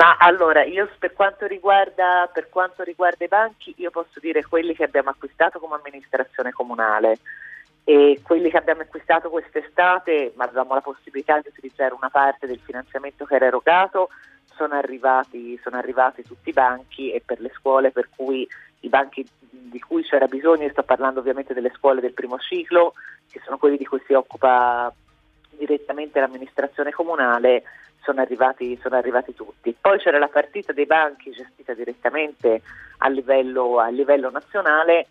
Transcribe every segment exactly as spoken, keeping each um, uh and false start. Ma allora, io per quanto riguarda per quanto riguarda i banchi, io posso dire quelli che abbiamo acquistato come amministrazione comunale e quelli che abbiamo acquistato quest'estate, ma avevamo la possibilità di utilizzare una parte del finanziamento che era erogato, sono arrivati sono arrivati tutti i banchi, e per le scuole, per cui i banchi di cui c'era bisogno, io sto parlando ovviamente delle scuole del primo ciclo, che sono quelli di cui si occupa direttamente l'amministrazione comunale, sono arrivati sono arrivati tutti. Poi c'era la partita dei banchi gestita direttamente a livello a livello nazionale.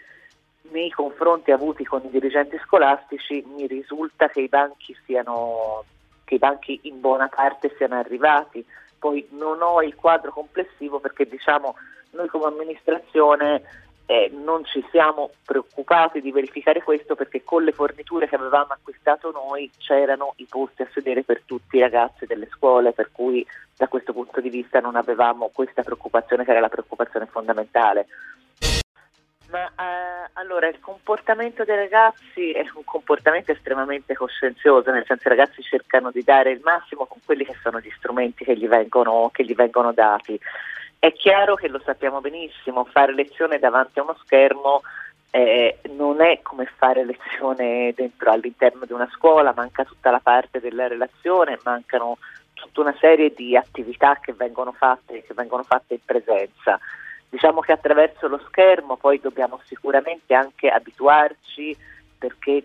Nei confronti avuti con i dirigenti scolastici mi risulta che i banchi siano che i banchi in buona parte siano arrivati. Poi non ho il quadro complessivo, perché diciamo noi come amministrazione eh, non ci siamo preoccupati di verificare questo, perché con le forniture che avevamo acquistato noi c'erano i posti a sedere per tutti i ragazzi delle scuole, per cui da questo punto di vista non avevamo questa preoccupazione, che era la preoccupazione fondamentale. Ma eh, allora il comportamento dei ragazzi è un comportamento estremamente coscienzioso, nel senso i ragazzi cercano di dare il massimo con quelli che sono gli strumenti che gli vengono, che gli vengono dati. È chiaro che, lo sappiamo benissimo, fare lezione davanti a uno schermo eh, non è come fare lezione dentro all'interno di una scuola, manca tutta la parte della relazione, mancano tutta una serie di attività che vengono fatte, che vengono fatte in presenza. Diciamo che attraverso lo schermo poi dobbiamo sicuramente anche abituarci, perché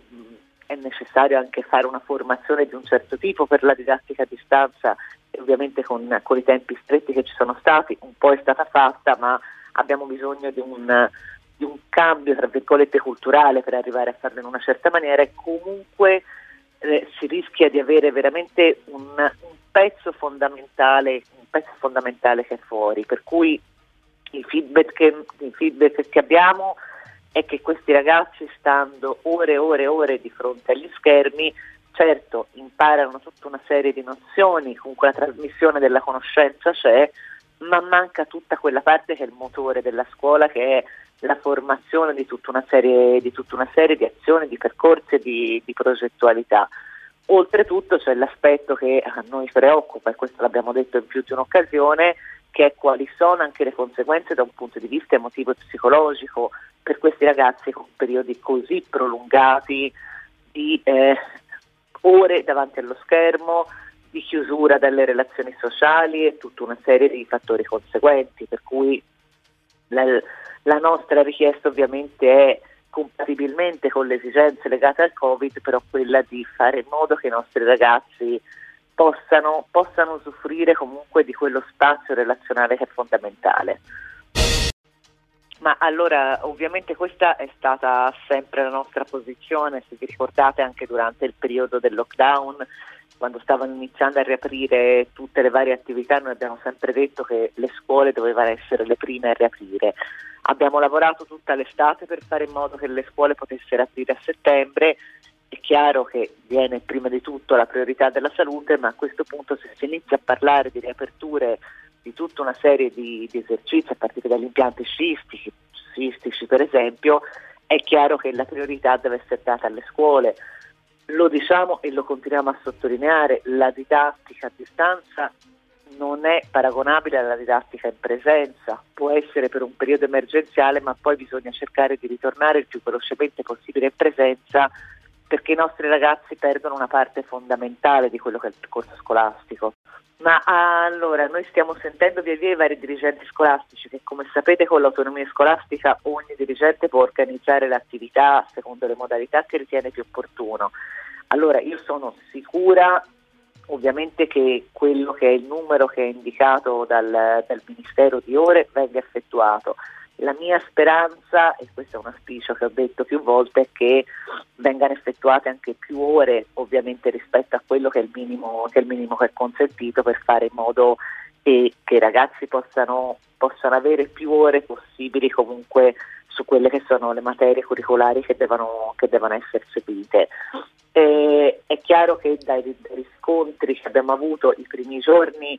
è necessario anche fare una formazione di un certo tipo per la didattica a distanza, e ovviamente con, con i tempi stretti che ci sono stati un po' è stata fatta, ma abbiamo bisogno di un, di un cambio tra virgolette culturale per arrivare a farlo in una certa maniera, e comunque eh, si rischia di avere veramente un, un pezzo fondamentale un pezzo fondamentale che è fuori, per cui Il feedback, che, il feedback che abbiamo è che questi ragazzi, stando ore e ore e ore di fronte agli schermi, certo imparano tutta una serie di nozioni, comunque la trasmissione della conoscenza c'è, ma manca tutta quella parte che è il motore della scuola, che è la formazione di tutta una serie di, tutta una serie di azioni, di percorsi e di, di progettualità. Oltretutto c'è l'aspetto che a noi preoccupa, e questo l'abbiamo detto in più di un'occasione, che è quali sono anche le conseguenze da un punto di vista emotivo e psicologico per questi ragazzi, con periodi così prolungati di eh, ore davanti allo schermo, di chiusura dalle relazioni sociali e tutta una serie di fattori conseguenti, per cui la, la nostra richiesta ovviamente è, compatibilmente con le esigenze legate al Covid, però quella di fare in modo che i nostri ragazzi possano, possano usufruire comunque di quello spazio relazionale che è fondamentale. Ma allora, ovviamente questa è stata sempre la nostra posizione. Se vi ricordate, anche durante il periodo del lockdown, quando stavano iniziando a riaprire tutte le varie attività, noi abbiamo sempre detto che le scuole dovevano essere le prime a riaprire. Abbiamo lavorato tutta l'estate per fare in modo che le scuole potessero aprire a settembre. È chiaro che viene prima di tutto la priorità della salute, ma a questo punto, se si inizia a parlare di riaperture di tutta una serie di, di esercizi, a partire dagli impianti sciistici, sciistici per esempio, è chiaro che la priorità deve essere data alle scuole. Lo diciamo e lo continuiamo a sottolineare: la didattica a distanza non è paragonabile alla didattica in presenza, può essere per un periodo emergenziale, ma poi bisogna cercare di ritornare il più velocemente possibile in presenza, perché i nostri ragazzi perdono una parte fondamentale di quello che è il percorso scolastico. Ma allora, noi stiamo sentendo via via i vari dirigenti scolastici, che come sapete con l'autonomia scolastica ogni dirigente può organizzare l'attività secondo le modalità che ritiene più opportuno. Allora, io sono sicura ovviamente che quello che è il numero che è indicato dal, dal Ministero di ore venga effettuato. La mia speranza, e questo è un auspicio che ho detto più volte, è che vengano effettuate anche più ore ovviamente rispetto a quello che è il minimo che è, il minimo che è consentito, per fare in modo che, che i ragazzi possano, possano avere più ore possibili comunque su quelle che sono le materie curricolari che devono, che devono essere seguite. E, è chiaro che dai riscontri che abbiamo avuto i primi giorni,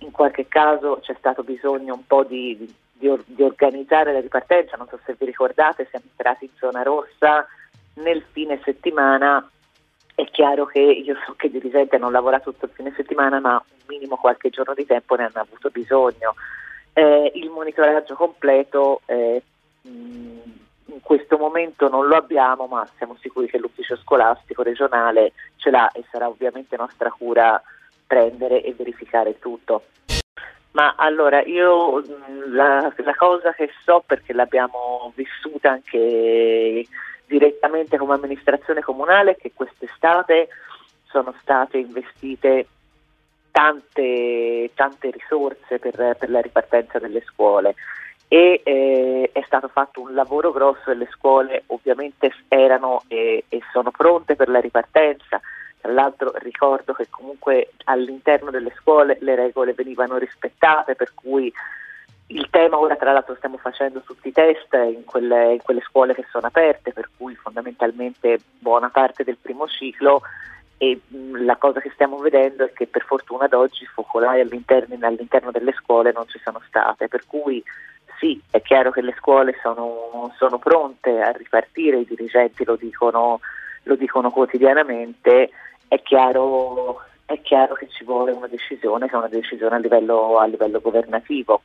in qualche caso c'è stato bisogno un po' di, di Di, or- di organizzare la ripartenza. Non so se vi ricordate, siamo entrati in zona rossa nel fine settimana È chiaro che io so che i dirigenti hanno lavorato tutto il fine settimana, ma un minimo qualche giorno di tempo ne hanno avuto bisogno. Eh, il monitoraggio completo eh, in questo momento non lo abbiamo, ma siamo sicuri che l'ufficio scolastico regionale ce l'ha e sarà ovviamente nostra cura prendere e verificare tutto. Ma allora io la, la cosa che so, perché l'abbiamo vissuta anche direttamente come amministrazione comunale, che quest'estate sono state investite tante, tante risorse per, per la ripartenza delle scuole e eh, è stato fatto un lavoro grosso e le scuole ovviamente erano e, e sono pronte per la ripartenza. Tra l'altro ricordo che comunque all'interno delle scuole le regole venivano rispettate, per cui il tema, ora tra l'altro stiamo facendo tutti i test in quelle, in quelle scuole che sono aperte, per cui fondamentalmente buona parte del primo ciclo, e mh, la cosa che stiamo vedendo è che per fortuna ad oggi focolai all'interno, all'interno delle scuole non ci sono state, per cui sì, è chiaro che le scuole sono, sono pronte a ripartire, i dirigenti lo dicono, lo dicono quotidianamente, è chiaro, è chiaro che ci vuole una decisione, che è una decisione a livello, a livello governativo.